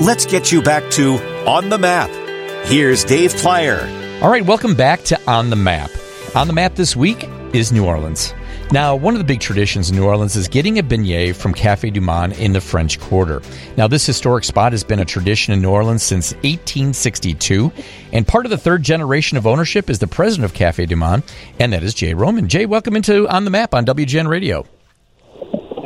let's get you back to On the Map. Here's Dave Plier. All right, welcome back to On the Map. On the Map this week is New Orleans. Now, one of the big traditions in New Orleans is getting a beignet from Café du Monde in the French Quarter. Now, this historic spot has been a tradition in New Orleans since 1862, and part of the third generation of ownership is the president of Café du Monde, and that is Jay Roman. Jay, welcome into On the Map on WGN Radio.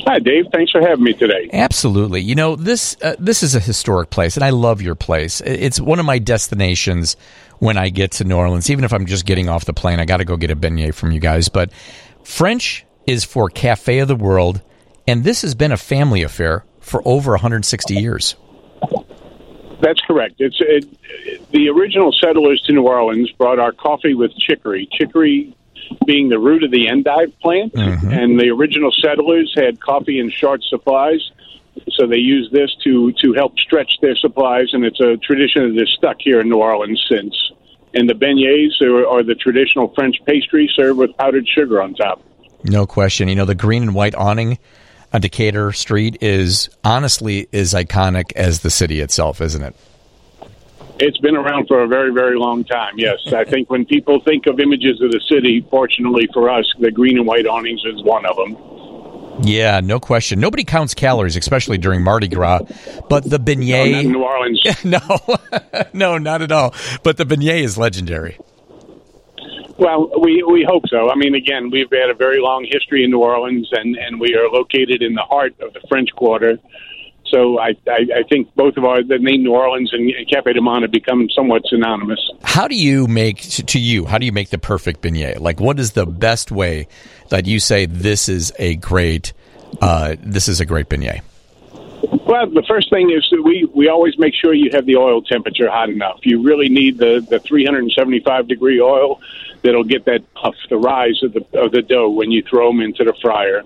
Hi, Dave. Thanks for having me today. Absolutely. You know, this is a historic place, and I love your place. It's one of my destinations when I get to New Orleans. Even if I'm just getting off the plane, I got to go get a beignet from you guys, but French is for Cafe of the World, and this has been a family affair for over 160 years. That's correct. The original settlers to New Orleans brought our coffee with chicory, chicory being the root of the endive plant, mm-hmm. and the original settlers had coffee in short supplies, so they used this to help stretch their supplies, and it's a tradition that is stuck here in New Orleans since. And the beignets are the traditional French pastry served with powdered sugar on top. No question. You know, the green and white awning on Decatur Street is honestly as iconic as the city itself, isn't it? It's been around for a very, very long time, yes. I think when people think of images of the city, fortunately for us, the green and white awnings is one of them. Yeah, no question. Nobody counts calories, especially during Mardi Gras, but the beignet... No, not in New Orleans. No, not at all. But the beignet is legendary. Well, we hope so. I mean, again, we've had a very long history in New Orleans, and we are located in the heart of the French Quarter. So I think both of the name New Orleans and Café du Monde have become somewhat synonymous. How do you make the perfect beignet? Like, what is the best way that you say this is a great beignet? Well, the first thing is that we always make sure you have the oil temperature hot enough. You really need the 375-degree oil that'll get that puff, the rise of the dough when you throw them into the fryer.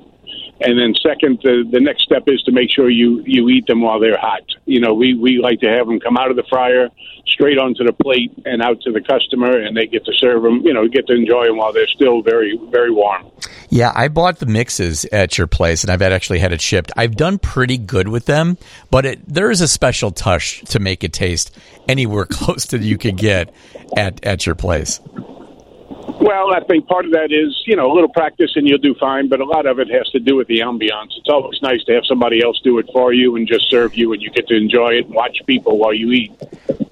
And then second, the next step is to make sure you eat them while they're hot. You know, we like to have them come out of the fryer, straight onto the plate and out to the customer, and they get to serve them, you know, get to enjoy them while they're still very, very warm. Yeah, I bought the mixes at your place, and I've actually had it shipped. I've done pretty good with them, but there is a special touch to make it taste anywhere close to you could get at your place. Well, I think part of that is, you know, a little practice and you'll do fine, but a lot of it has to do with the ambiance. It's always nice to have somebody else do it for you and just serve you, and you get to enjoy it and watch people while you eat.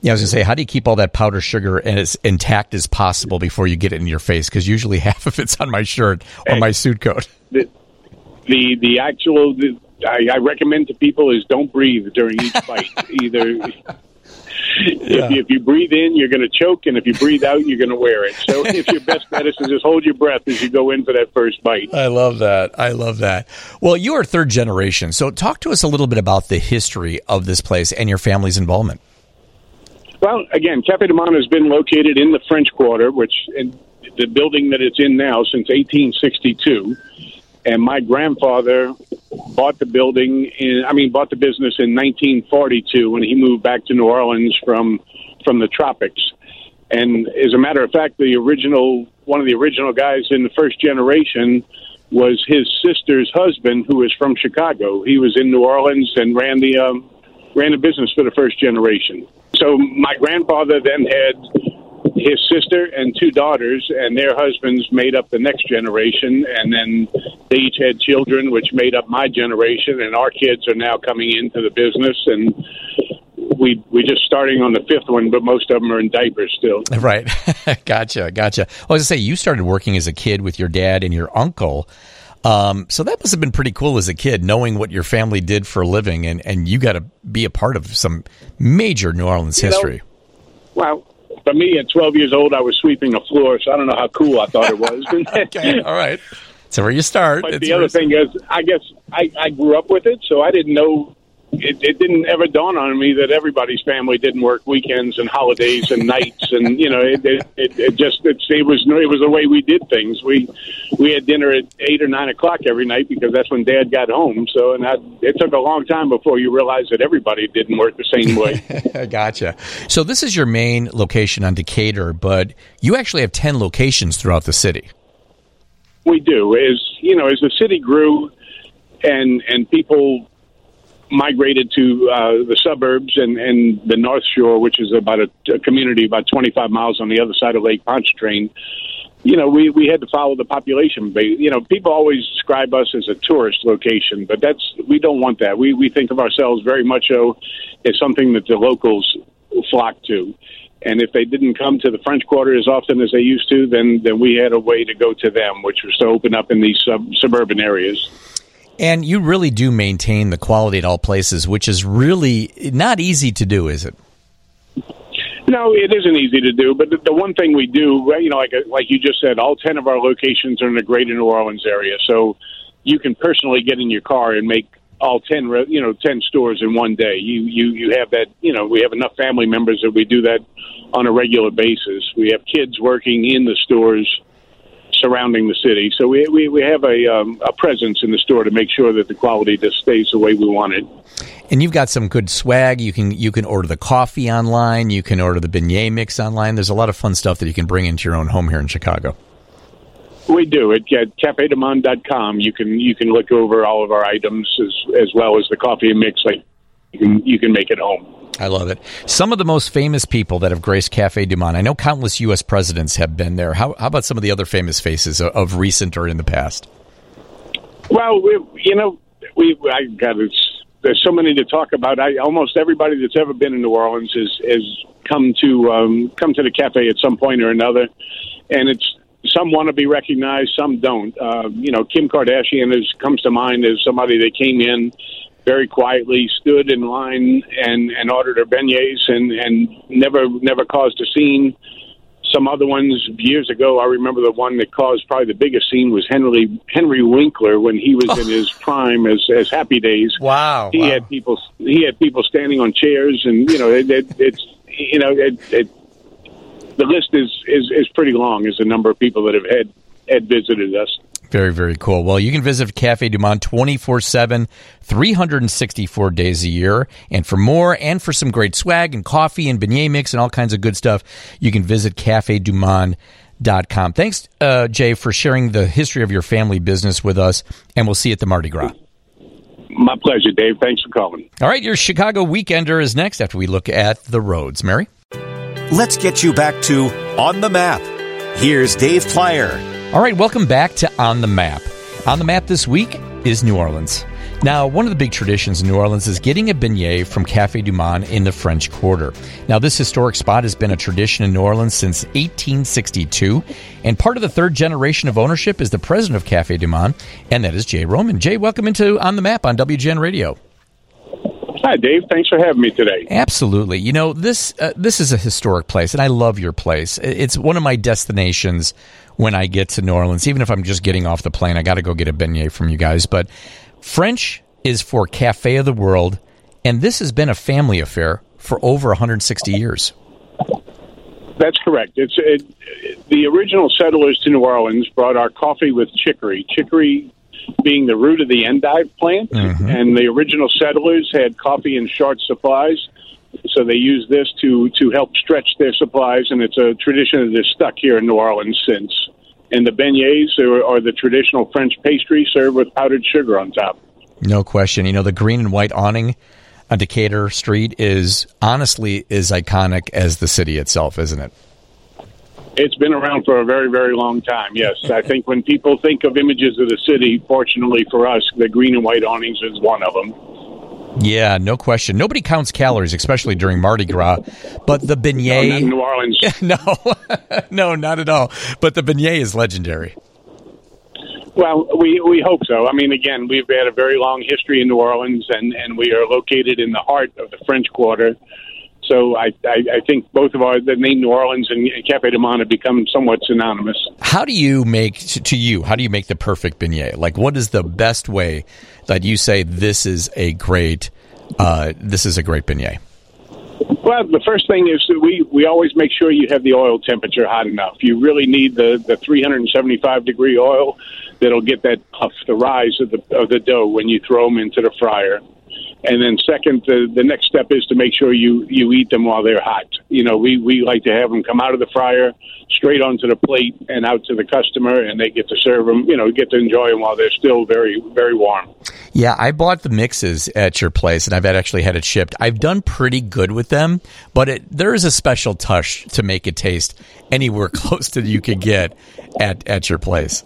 Yeah, I was going to say, how do you keep all that powder sugar as intact as possible before you get it in your face? Because usually half of it's on my shirt or my suit coat. I recommend to people is don't breathe during each bite. Yeah. If you breathe in, you're going to choke, and if you breathe out, you're going to wear it. So if your best medicine is hold your breath as you go in for that first bite. I love that. Well, you are third generation, so talk to us a little bit about the history of this place and your family's involvement. Well, again, Café du Monde has been located in the French Quarter, which in the building that it's in now since 1862, and my grandfather bought the building. Bought the business in 1942 when he moved back to New Orleans from the tropics. And as a matter of fact, one of the original guys in the first generation was his sister's husband, who is from Chicago. He was in New Orleans and ran the business for the first generation. So my grandfather then had his sister and two daughters, and their husbands made up the next generation, and then they each had children, which made up my generation, and our kids are now coming into the business, and we're just starting on the fifth one, but most of them are in diapers still. Right. Gotcha. I was going to say, you started working as a kid with your dad and your uncle, so that must have been pretty cool as a kid, knowing what your family did for a living, and you got to be a part of some major New Orleans history. Wow. For me, at 12 years old, I was sweeping a floor, so I don't know how cool I thought it was. Okay, all right. So where you start. But the other thing is, I guess I grew up with it, so I didn't know. It didn't ever dawn on me that everybody's family didn't work weekends and holidays and nights, and you know, it was the way we did things. We had dinner at 8 or 9 o'clock every night because that's when Dad got home. So, it took a long time before you realized that everybody didn't work the same way. Gotcha. So this is your main location on Decatur, but you actually have 10 locations throughout the city. We do. As the city grew, and people migrated to the suburbs and the North Shore, which is about a community about 25 miles on the other side of Lake Pontchartrain, you know, we had to follow the population. You know, people always describe us as a tourist location, but we don't want that. We think of ourselves very much so as something that the locals flock to. And if they didn't come to the French Quarter as often as they used to, then we had a way to go to them, which was to open up in these suburban areas. And you really do maintain the quality at all places, which is really not easy to do, is it? No, it isn't easy to do. But the one thing we do, you know, like you just said, all 10 of our locations are in the greater New Orleans area. So you can personally get in your car and make all 10 stores in one day. You have that, you know, we have enough family members that we do that on a regular basis. We have kids working in the stores surrounding the city. So we have a presence in the store to make sure that the quality just stays the way we want it. And you've got some good swag. You can order the coffee online. You can order the beignet mix online. There's a lot of fun stuff that you can bring into your own home here in Chicago. We do. At CafeDuMonde.com, you can look over all of our items as well as the coffee and mix. Like you can make it home. I love it. Some of the most famous people that have graced Café du Monde. I know countless U.S. presidents have been there. How about some of the other famous faces of recent or in the past? Well, there's so many to talk about. Almost everybody that's ever been in New Orleans has come to the cafe at some point or another, and it's. Some want to be recognized, some don't. Kim Kardashian comes to mind as somebody that came in very quietly, stood in line and ordered her beignets and never caused a scene. Some other ones years ago, I remember the one that caused probably the biggest scene was Henry Winkler when he was in his prime as Happy Days. Wow, he had people standing on chairs, and you know the list is pretty long as the number of people that have had visited us. Very, very cool. Well, you can visit Café du Monde 24/7, 364 days a year. And for more and for some great swag and coffee and beignet mix and all kinds of good stuff, you can visit CafeDuMonde.com. Thanks, Jay, for sharing the history of your family business with us, and we'll see you at the Mardi Gras. My pleasure, Dave. Thanks for calling. All right, your Chicago Weekender is next after we look at the roads. Mary? Let's get you back to On the Map. Here's Dave Plier. All right, welcome back to On the Map. On the Map this week is New Orleans. Now, one of the big traditions in New Orleans is getting a beignet from Café du Monde in the French Quarter. Now, this historic spot has been a tradition in New Orleans since 1862, and part of the third generation of ownership is the president of Café du Monde, and that is Jay Roman. Jay, welcome into On the Map on WGN Radio. Hi, Dave. Thanks for having me today. Absolutely. You know, this is a historic place, and I love your place. It's one of my destinations when I get to New Orleans. Even if I'm just getting off the plane, I got to go get a beignet from you guys. But French is for Café of the World, and this has been a family affair for over 160 years. That's correct. The original settlers to New Orleans brought our coffee with chicory. Chicory being the root of the endive plant, mm-hmm. and the original settlers had coffee in short supplies, so they used this to help stretch their supplies, and it's a tradition that is stuck here in New Orleans since. And the beignets are the traditional French pastry served with powdered sugar on top. No question. You know, the green and white awning on Decatur Street is honestly as iconic as the city itself, isn't it? It's been around for a very, very long time, yes. I think when people think of images of the city, fortunately for us, the green and white awnings is one of them. Yeah, no question. Nobody counts calories, especially during Mardi Gras, but the beignet... No, not in New Orleans. No, not at all. But the beignet is legendary. Well, we hope so. I mean, again, we've had a very long history in New Orleans, and we are located in the heart of the French Quarter. So I think both of the name New Orleans and Café du Monde have become somewhat synonymous. How do you make the perfect beignet? Like, what is the best way that you say this is a great beignet? Well, the first thing is that we always make sure you have the oil temperature hot enough. You really need the 375-degree oil that'll get that puff, the rise of the dough when you throw them into the fryer. And then second, the next step is to make sure you eat them while they're hot. You know, we like to have them come out of the fryer, straight onto the plate and out to the customer, and they get to serve them, you know, get to enjoy them while they're still very, very warm. Yeah, I bought the mixes at your place, and I've actually had it shipped. I've done pretty good with them, but there is a special touch to make it taste anywhere close to you could get at your place.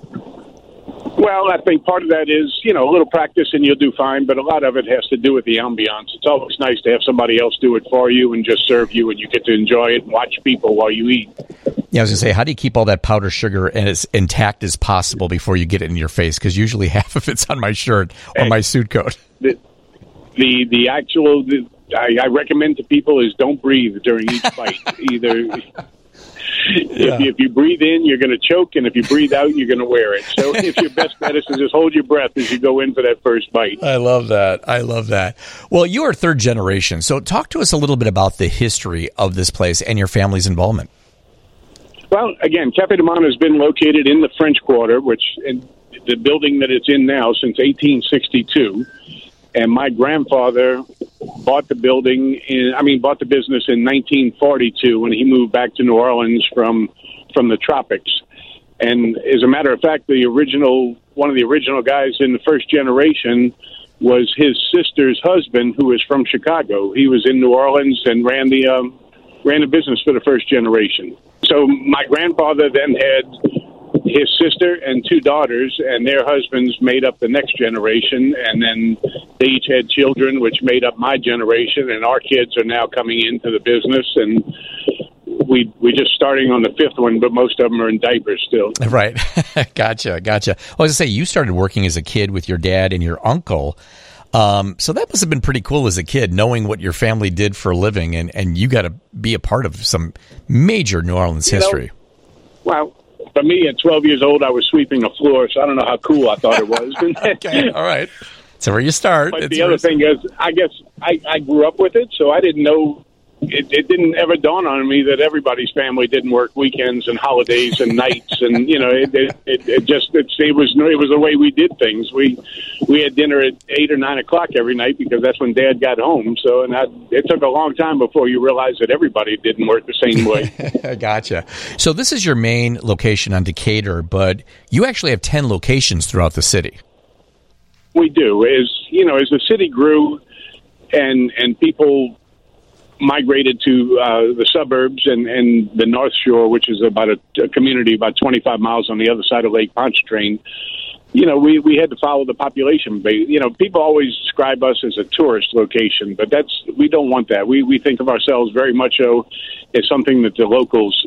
Well, I think part of that is, you know, a little practice and you'll do fine, but a lot of it has to do with the ambiance. It's always nice to have somebody else do it for you and just serve you, and you get to enjoy it and watch people while you eat. Yeah, I was going to say, how do you keep all that powdered sugar as intact as possible before you get it in your face? Because usually half of it's on my shirt or my suit coat. I recommend to people is don't breathe during each bite. If you breathe in, you're going to choke, and if you breathe out, you're going to wear it. So if your best medicine is just hold your breath as you go in for that first bite. I love that. Well, you are third generation, so talk to us a little bit about the history of this place and your family's involvement. Well, again, Café du Monde has been located in the French Quarter, which in the building that it's in now since 1862. And my grandfather bought the business in 1942 when he moved back to New Orleans from the tropics. And as a matter of fact, one of the original guys in the first generation was his sister's husband, who is from Chicago. He was in New Orleans and ran the business for the first generation. So my grandfather then had his sister and two daughters, and their husbands made up the next generation, and then they each had children, which made up my generation, and our kids are now coming into the business, and we're just starting on the fifth one, but most of them are in diapers still. Right. Gotcha. Well, I was going to say, you started working as a kid with your dad and your uncle, so that must have been pretty cool as a kid, knowing what your family did for a living, and you got to be a part of some major New Orleans history. Wow. For me, at 12 years old, I was sweeping a floor, so I don't know how cool I thought it was. Okay, all right. So where you start. But the other thing is, I guess I grew up with it, so I didn't know. It didn't ever dawn on me that everybody's family didn't work weekends and holidays and nights, and you know, it was the way we did things. We had dinner at 8 or 9 o'clock every night because that's when Dad got home. So, it took a long time before you realized that everybody didn't work the same way. Gotcha. So this is your main location on Decatur, but you actually have 10 locations throughout the city. We do. As the city grew, and people migrated to the suburbs and the North Shore, which is about a community about 25 miles on the other side of Lake Pontchartrain. You know, we had to follow the population. You know, people always describe us as a tourist location, but we don't want that. We think of ourselves very much so as something that the locals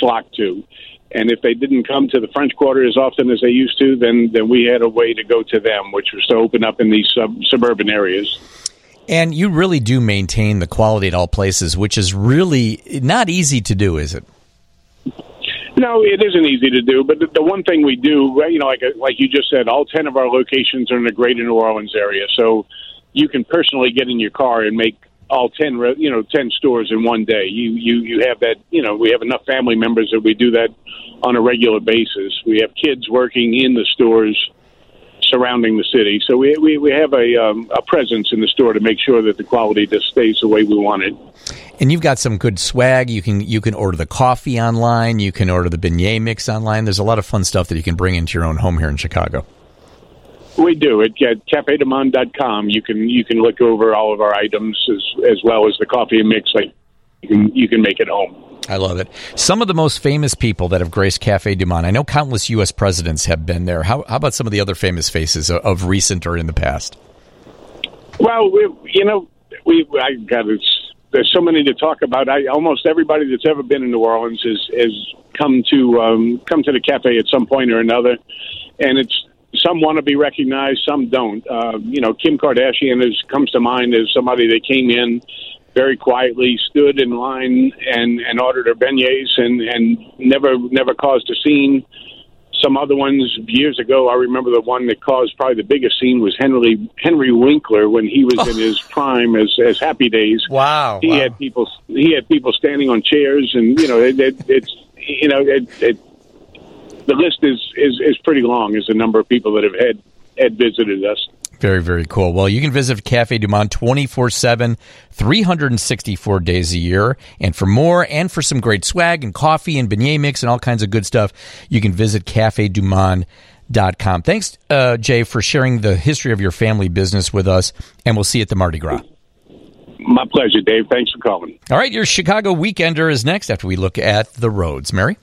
flock to. And if they didn't come to the French Quarter as often as they used to, then we had a way to go to them, which was to open up in these suburban areas. And you really do maintain the quality at all places, which is really not easy to do, is it? No, it isn't easy to do. But the one thing we do, you know, like you just said, all 10 of our locations are in the greater New Orleans area. So you can personally get in your car and make all 10 stores in one day. You have that, you know, we have enough family members that we do that on a regular basis. We have kids working in the stores surrounding the city, so we have a presence in the store to make sure that the quality just stays the way we want it. And you've got some good swag. You can order the coffee online. You can order the beignet mix online. There's a lot of fun stuff that you can bring into your own home here in Chicago. We do. At CafeDuMonde.com, you can look over all of our items as well as the coffee and mix. Like you can make it home. I love it. Some of the most famous people that have graced Café du Monde. I know countless U.S. presidents have been there. How about some of the other famous faces of recent or in the past? Well, there's so many to talk about. Almost everybody that's ever been in New Orleans has come to the cafe at some point or another, and some want to be recognized, some don't. Kim Kardashian comes to mind as somebody that came in very quietly, stood in line and ordered her beignets and never caused a scene. Some other ones years ago, I remember the one that caused probably the biggest scene was Henry Winkler when he was in his prime as Happy Days. Wow. He had people standing on chairs, and you know, the list is pretty long as the number of people that have had visited us. Very, very cool. Well, you can visit Café du Monde 24/7, 364 days a year. And for more and for some great swag and coffee and beignet mix and all kinds of good stuff, you can visit CafeDuMonde.com. Thanks, Jay, for sharing the history of your family business with us, and we'll see you at the Mardi Gras. My pleasure, Dave. Thanks for calling. All right, your Chicago Weekender is next after we look at the roads. Mary?